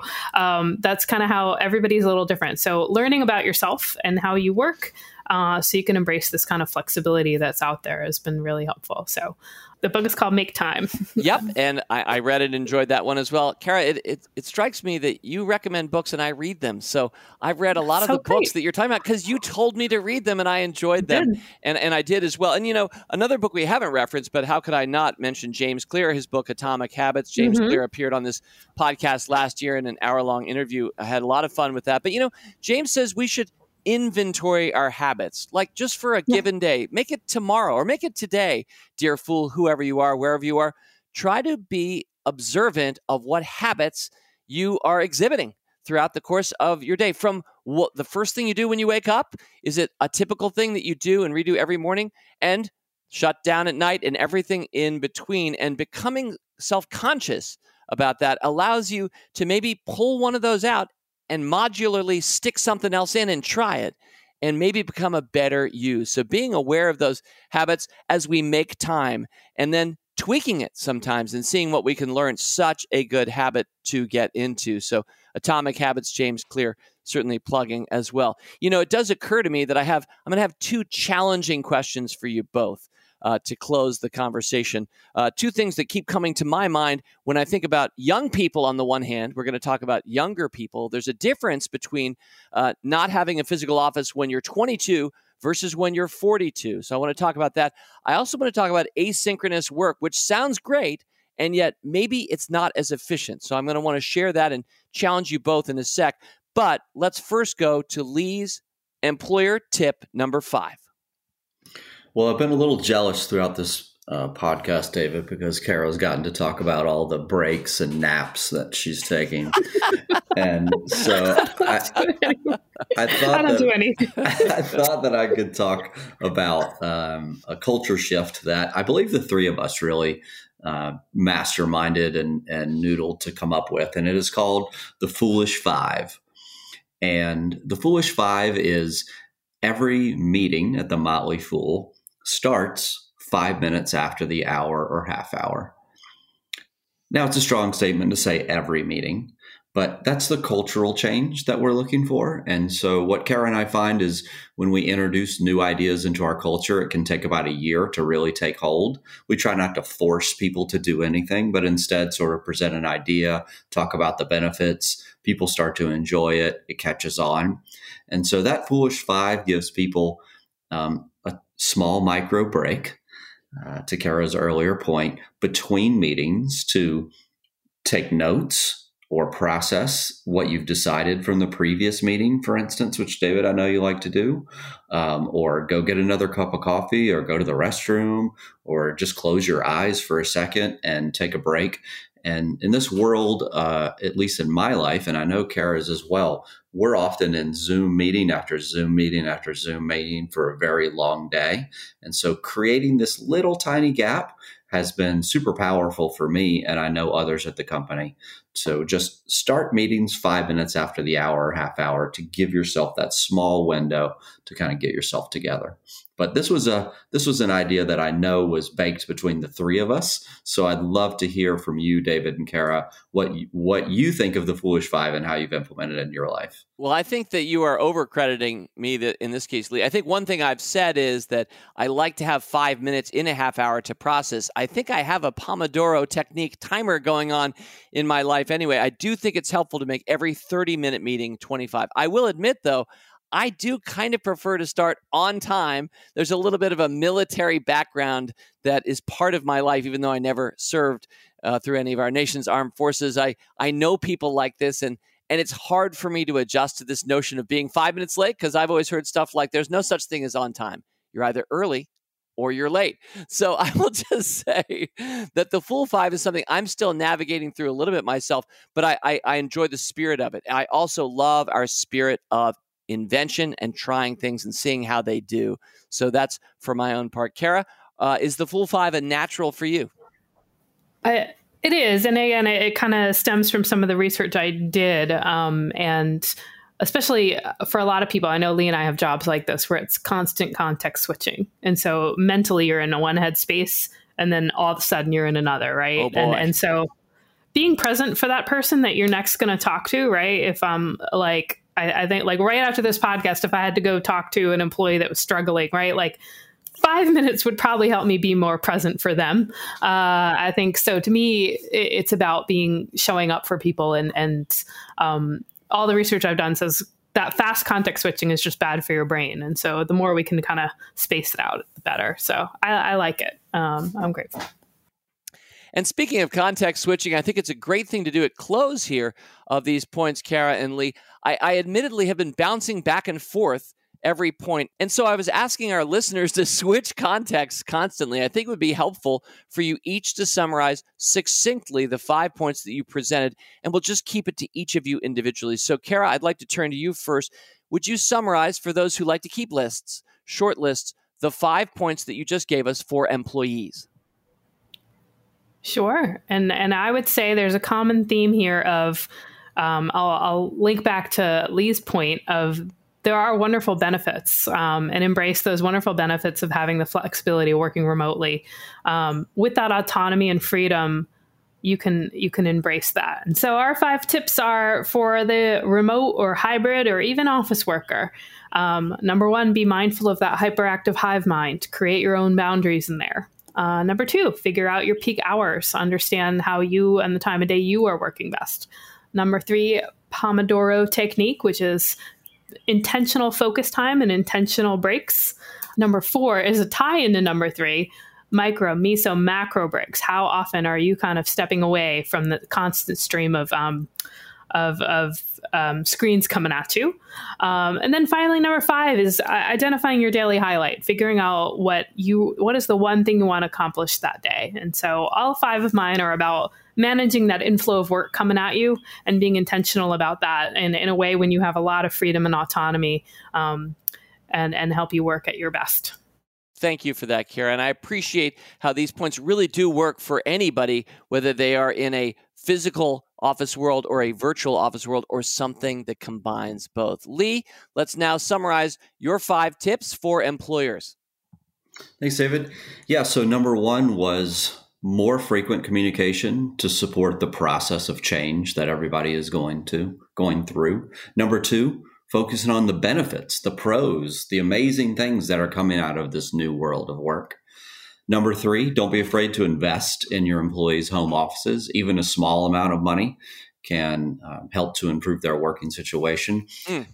that's kind of how everybody's a little different. So learning about yourself and how you work so you can embrace this kind of flexibility that's out there has been really helpful. So the book is called Make Time. Yep. And I read it, enjoyed that one as well. Kara, it strikes me that you recommend books and I read them. So I've read a lot of the books that you're talking about because you told me to read them and I enjoyed them. And I did as well. And, another book we haven't referenced, but how could I not mention James Clear, his book, Atomic Habits. James Clear appeared on this podcast last year in an hour-long interview. I had a lot of fun with that. But, James says we should inventory our habits, like just for a given day. Make it tomorrow or make it today, dear fool, whoever you are, wherever you are. Try to be observant of what habits you are exhibiting throughout the course of your day. From what the first thing you do when you wake up, is it a typical thing that you do and redo every morning and shut down at night and everything in between? And becoming self-conscious about that allows you to maybe pull one of those out and modularly stick something else in and try it and maybe become a better you. So being aware of those habits as we make time, and then tweaking it sometimes and seeing what we can learn. Such a good habit to get into. So Atomic Habits, James Clear, certainly plugging as well. You know, it does occur to me that I'm going to have two challenging questions for you both to close the conversation. Two things that keep coming to my mind when I think about young people. On the one hand, we're going to talk about younger people. There's a difference between not having a physical office when you're 22 versus when you're 42. So I want to talk about that. I also want to talk about asynchronous work, which sounds great, and yet maybe it's not as efficient. So I'm going to want to share that and challenge you both in a sec. But let's first go to Lee's employer tip number 5. Well, I've been a little jealous throughout this podcast, David, because Kara's gotten to talk about all the breaks and naps that she's taking. And so I thought that I could talk about a culture shift that I believe the three of us really masterminded and noodled to come up with. And it is called the Foolish Five. And the Foolish Five is every meeting at the Motley Fool starts 5 minutes after the hour or half hour. Now, it's a strong statement to say every meeting, but that's the cultural change that we're looking for. And so what Kara and I find is when we introduce new ideas into our culture, it can take about a year to really take hold. We try not to force people to do anything, but instead sort of present an idea, talk about the benefits. People start to enjoy it. It catches on. And so that Foolish Five gives people a small micro break. To Kara's earlier point, between meetings to take notes or process what you've decided from the previous meeting, for instance, which, David, I know you like to do, or go get another cup of coffee or go to the restroom or just close your eyes for a second and take a break. And in this world, at least in my life, and I know Kara's as well, we're often in Zoom meeting after Zoom meeting after Zoom meeting for a very long day. And so creating this little tiny gap has been super powerful for me, and I know others at the company. So just start meetings 5 minutes after the hour or half hour to give yourself that small window to kind of get yourself together. But this was an idea that I know was baked between the three of us. So I'd love to hear from you, David and Kara, what you think of the Foolish Five and how you've implemented it in your life. Well, I think that you are overcrediting me that in this case, Lee. I think one thing I've said is that I like to have 5 minutes in a half hour to process. I think I have a Pomodoro technique timer going on in my life anyway. I do think it's helpful to make every 30-minute meeting 25. I will admit, though, I do kind of prefer to start on time. There's a little bit of a military background that is part of my life, even though I never served through any of our nation's armed forces. I know people like this, and it's hard for me to adjust to this notion of being 5 minutes late, because I've always heard stuff like there's no such thing as on time. You're either early or you're late. So I will just say that the Fool Five is something I'm still navigating through a little bit myself, but I enjoy the spirit of it. I also love our spirit of invention and trying things and seeing how they do. So that's for my own part. Kara, is the Fool Five a natural for you? It is. And again, it kind of stems from some of the research I did. And especially for a lot of people, I know Lee and I have jobs like this where it's constant context switching. And so mentally you're in one headspace and then all of a sudden you're in another, right? Oh boy. And so being present for that person that you're next going to talk to, right? If I'm like, I think like right after this podcast, if I had to go talk to an employee that was struggling, right, like 5 minutes would probably help me be more present for them. I think so. To me, it's about showing up for people, and all the research I've done says that fast context switching is just bad for your brain. And so the more we can kind of space it out, the better. So I like it. I'm grateful. And speaking of context switching, I think it's a great thing to do at close here of these points, Kara and Lee. I admittedly have been bouncing back and forth every point. And so I was asking our listeners to switch contexts constantly. I think it would be helpful for you each to summarize succinctly the 5 points that you presented, and we'll just keep it to each of you individually. So Kara, I'd like to turn to you first. Would you summarize, for those who like to keep lists, short lists, the 5 points that you just gave us for employees? Sure. And I would say there's a common theme here of I'll link back to Lee's point of there are wonderful benefits, and embrace those wonderful benefits of having the flexibility of working remotely. With that autonomy and freedom, you can embrace that. And so our 5 tips are for the remote or hybrid or even office worker. Number 1, be mindful of that hyperactive hive mind. Create your own boundaries in there. Number 2, figure out your peak hours. Understand how you and the time of day you are working best. Number 3, Pomodoro technique, which is intentional focus time and intentional breaks. Number 4 is a tie into number 3, micro, meso, macro breaks. How often are you kind of stepping away from the constant stream of screens coming at you? And then finally, number 5 is identifying your daily highlight, figuring out what is the one thing you want to accomplish that day. And so all 5 of mine are about managing that inflow of work coming at you and being intentional about that. And in a way, when you have a lot of freedom and autonomy, and help you work at your best. Thank you for that, Kara. And I appreciate how these points really do work for anybody, whether they are in a physical office world or a virtual office world or something that combines both. Lee, let's now summarize your 5 tips for employers. Thanks, David. Yeah, so number 1 was more frequent communication to support the process of change that everybody is going through. Number 2, focusing on the benefits, the pros, the amazing things that are coming out of this new world of work. Number 3, don't be afraid to invest in your employees' home offices. Even a small amount of money can help to improve their working situation.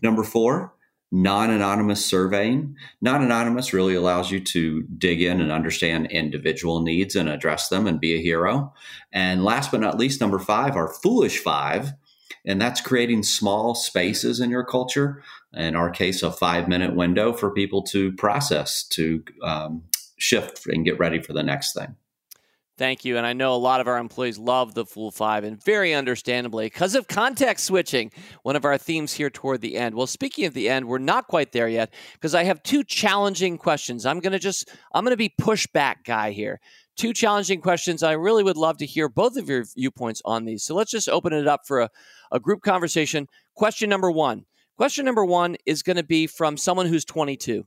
Number 4, non-anonymous surveying. Non-anonymous really allows you to dig in and understand individual needs and address them and be a hero. And last but not least, number 5, our foolish 5, and that's creating small spaces in your culture. In our case, a 5-minute window for people to process, to shift and get ready for the next thing. Thank you. And I know a lot of our employees love the Fool 5, and very understandably, because of context switching, one of our themes here toward the end. Well, speaking of the end, we're not quite there yet because I have 2 challenging questions. I'm going to be pushback guy here. 2 challenging questions. I really would love to hear both of your viewpoints on these. So let's just open it up for a group conversation. Question number one is going to be from someone who's 22.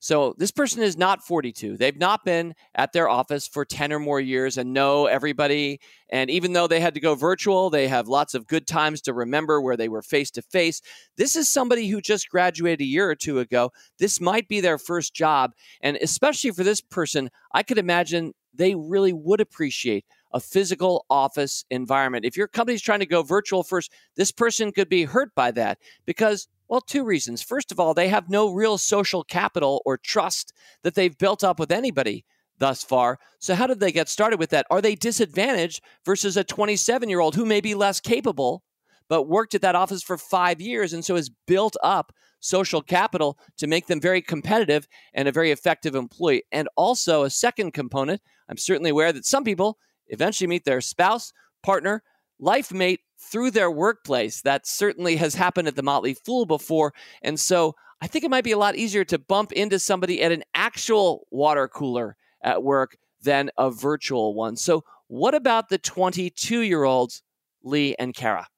So this person is not 42. They've not been at their office for 10 or more years and know everybody. And even though they had to go virtual, they have lots of good times to remember where they were face to face. This is somebody who just graduated a year or 2 ago. This might be their first job. And especially for this person, I could imagine they really would appreciate a physical office environment. If your company's trying to go virtual first, this person could be hurt by that because, well, 2 reasons. First of all, they have no real social capital or trust that they've built up with anybody thus far. So how did they get started with that? Are they disadvantaged versus a 27-year-old who may be less capable, but worked at that office for 5 years and so has built up social capital to make them very competitive and a very effective employee? And also a second component, I'm certainly aware that some people eventually meet their spouse, partner, life mate through their workplace. That certainly has happened at the Motley Fool before. And so I think it might be a lot easier to bump into somebody at an actual water cooler at work than a virtual one. So what about the 22-year-olds, Lee and Kara?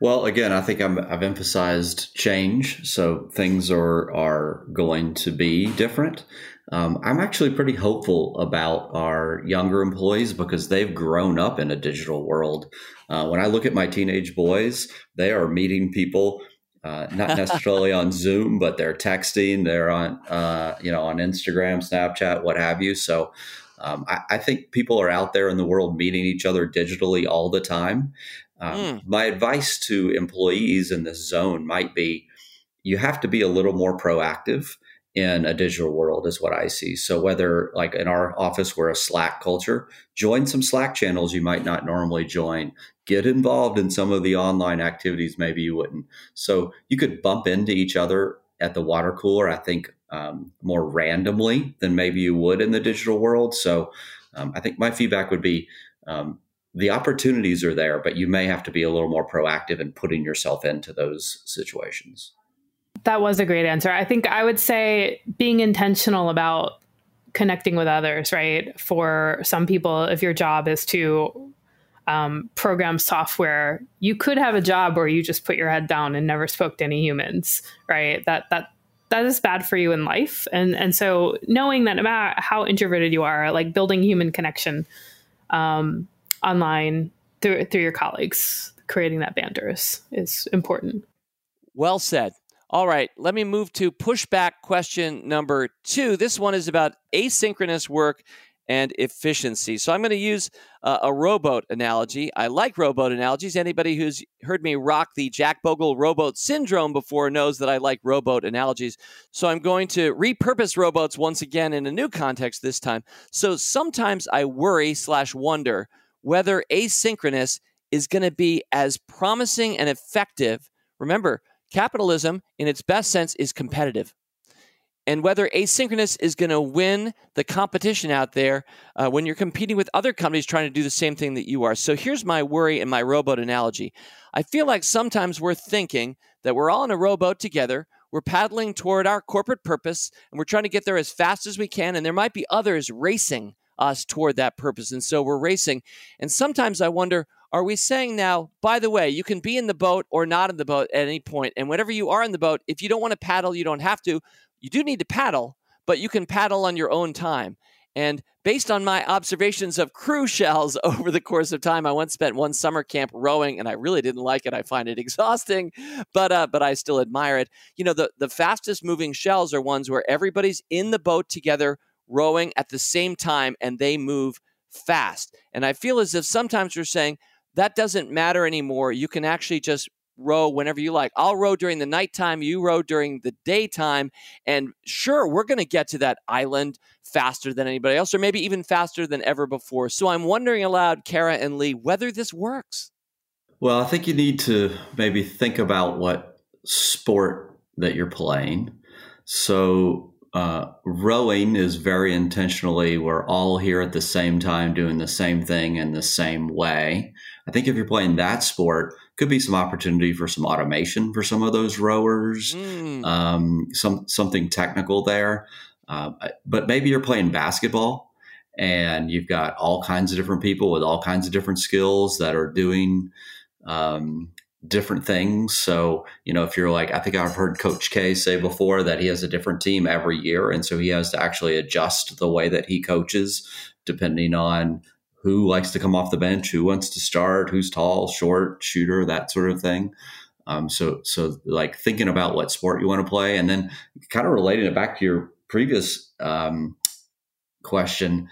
Well, again, I think I've emphasized change. So things are going to be different. I'm actually pretty hopeful about our younger employees because they've grown up in a digital world. When I look at my teenage boys, they are meeting people, not necessarily on Zoom, but they're texting, they're on, on Instagram, Snapchat, what have you. So I think people are out there in the world meeting each other digitally all the time. My advice to employees in this zone might be, you have to be a little more proactive in a digital world is what I see. So whether like in our office, we're a Slack culture, join some Slack channels you might not normally join, get involved in some of the online activities maybe you wouldn't. So you could bump into each other at the water cooler, I think more randomly than maybe you would in the digital world. So I think my feedback would be the opportunities are there, but you may have to be a little more proactive in putting yourself into those situations. That was a great answer. I think I would say being intentional about connecting with others, right? For some people, if your job is to program software, you could have a job where you just put your head down and never spoke to any humans, right? That is bad for you in life. And so knowing that no matter how introverted you are, like building human connection online through your colleagues, creating that banter is important. Well said. All right, let me move to pushback question number 2. This one is about asynchronous work and efficiency. So I'm going to use a rowboat analogy. I like rowboat analogies. Anybody who's heard me rock the Jack Bogle rowboat syndrome before knows that I like rowboat analogies. So I'm going to repurpose rowboats once again in a new context this time. So sometimes I worry/wonder whether asynchronous is going to be as promising and effective. Remember, capitalism, in its best sense, is competitive. And whether asynchronous is going to win the competition out there when you're competing with other companies trying to do the same thing that you are. So here's my worry and my rowboat analogy. I feel like sometimes we're thinking that we're all in a rowboat together. We're paddling toward our corporate purpose, and we're trying to get there as fast as we can. And there might be others racing us toward that purpose. And so we're racing. And sometimes I wonder, are we saying now, by the way, you can be in the boat or not in the boat at any point. And whenever you are in the boat, if you don't want to paddle, you don't have to. You do need to paddle, but you can paddle on your own time. And based on my observations of cruise shells over the course of time, I once spent one summer camp rowing, and I really didn't like it. I find it exhausting, but I still admire it. You know, the fastest moving shells are ones where everybody's in the boat together rowing at the same time, and they move fast. And I feel as if sometimes you're saying, that doesn't matter anymore. You can actually just row whenever you like. I'll row during the nighttime. You row during the daytime. And sure, we're going to get to that island faster than anybody else, or maybe even faster than ever before. So I'm wondering aloud, Kara and Lee, whether this works. Well, I think you need to maybe think about what sport that you're playing. So rowing is very intentionally, we're all here at the same time doing the same thing in the same way. I think if you're playing that sport, could be some opportunity for some automation for some of those rowers, something technical there. But maybe you're playing basketball and you've got all kinds of different people with all kinds of different skills that are doing different things. So, you know, if you're like, I think I've heard Coach K say before that he has a different team every year. And so he has to actually adjust the way that he coaches depending on who likes to come off the bench, who wants to start, who's tall, short, shooter, that sort of thing. So like thinking about what sport you want to play, and then kind of relating it back to your previous question.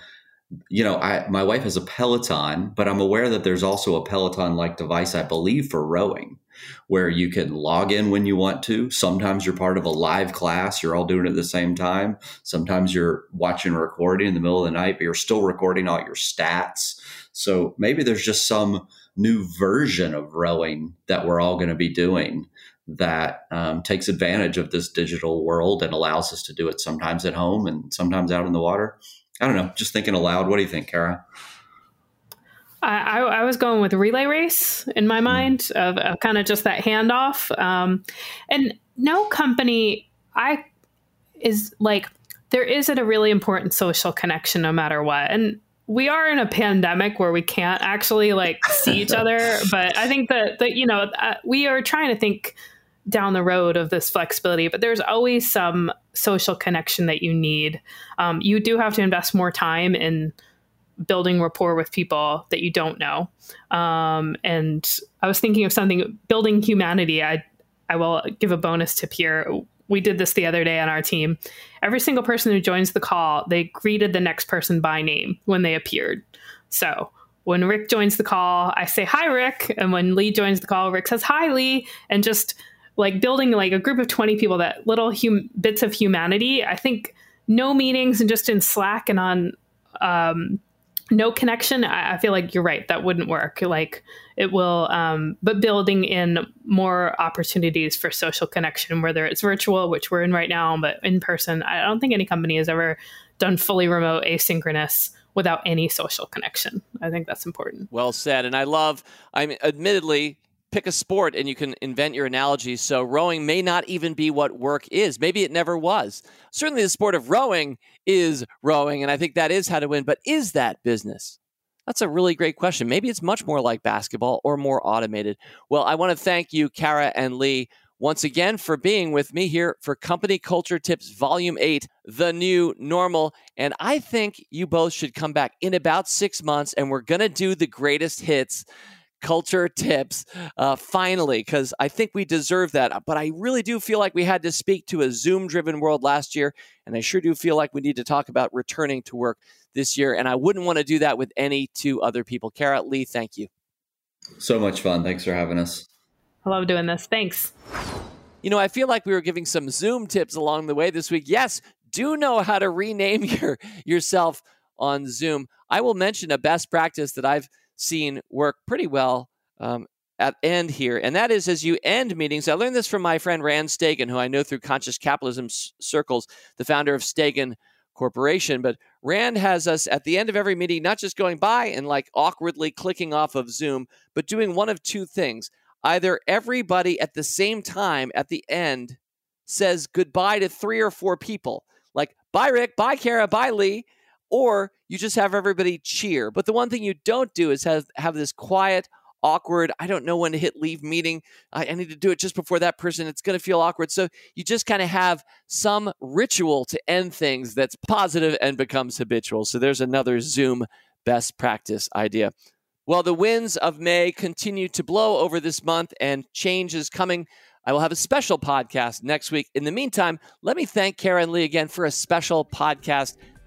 You know, my wife has a Peloton, but I'm aware that there's also a Peloton-like device, I believe, for rowing, where you can log in when you want to. Sometimes you're part of a live class. You're all doing it at the same time. Sometimes you're watching a recording in the middle of the night, but you're still recording all your stats. So maybe there's just some new version of rowing that we're all going to be doing that takes advantage of this digital world and allows us to do it sometimes at home and sometimes out in the water. I don't know. Just thinking aloud. What do you think, Kara? I was going with relay race in my mind of kind of just that handoff. And no company is like, there isn't a really important social connection no matter what. And we are in a pandemic where we can't actually like see each other. But I think that you know, we are trying to think down the road of this flexibility, but there's always some social connection that you need. You do have to invest more time in building rapport with people that you don't know. And I was thinking of something, building humanity. I will give a bonus tip here. We did this the other day on our team. Every single person who joins the call, they greeted the next person by name when they appeared. So when Rick joins the call, I say, "Hi, Rick." And when Lee joins the call, Rick says, "Hi, Lee." And just like building like a group of 20 people, that little bits of humanity. I think no meetings and just in Slack and on no connection, I feel like you're right. That wouldn't work. Like it will, but building in more opportunities for social connection, whether it's virtual, which we're in right now, but in person. I don't think any company has ever done fully remote asynchronous without any social connection. I think that's important. Well said. And I mean, admittedly, pick a sport and you can invent your analogy. So rowing may not even be what work is. Maybe it never was. Certainly the sport of rowing is rowing. And I think that is how to win. But is that business? That's a really great question. Maybe it's much more like basketball or more automated. Well, I want to thank you, Kara and Lee, once again for being with me here for Company Culture Tips Volume 8, The New Normal. And I think you both should come back in about 6 months and we're going to do the greatest hits culture tips finally, because I think we deserve that. But I really do feel like we had to speak to a Zoom-driven world last year, and I sure do feel like we need to talk about returning to work this year, and I wouldn't want to do that with any two other people. Kara, Lee, thank you. So much fun. Thanks for having us. I love doing this. Thanks. You know, I feel like we were giving some Zoom tips along the way this week. Yes, do know how to rename yourself on Zoom. I will mention a best practice that I've seen work pretty well at end here. And that is as you end meetings, I learned this from my friend Rand Stegen, who I know through Conscious Capitalism circles, the founder of Stegen Corporation. But Rand has us at the end of every meeting, not just going by and like awkwardly clicking off of Zoom, but doing one of two things. Either everybody at the same time at the end says goodbye to 3 or 4 people, like bye Rick, bye Kara, bye Lee, or you just have everybody cheer. But the one thing you don't do is have this quiet, awkward, I don't know when to hit leave meeting. I need to do it just before that person. It's going to feel awkward. So you just kind of have some ritual to end things that's positive and becomes habitual. So there's another Zoom best practice idea. Well, the winds of May continue to blow over this month and change is coming. I will have a special podcast next week. In the meantime, let me thank Kara and Lee again for a special podcast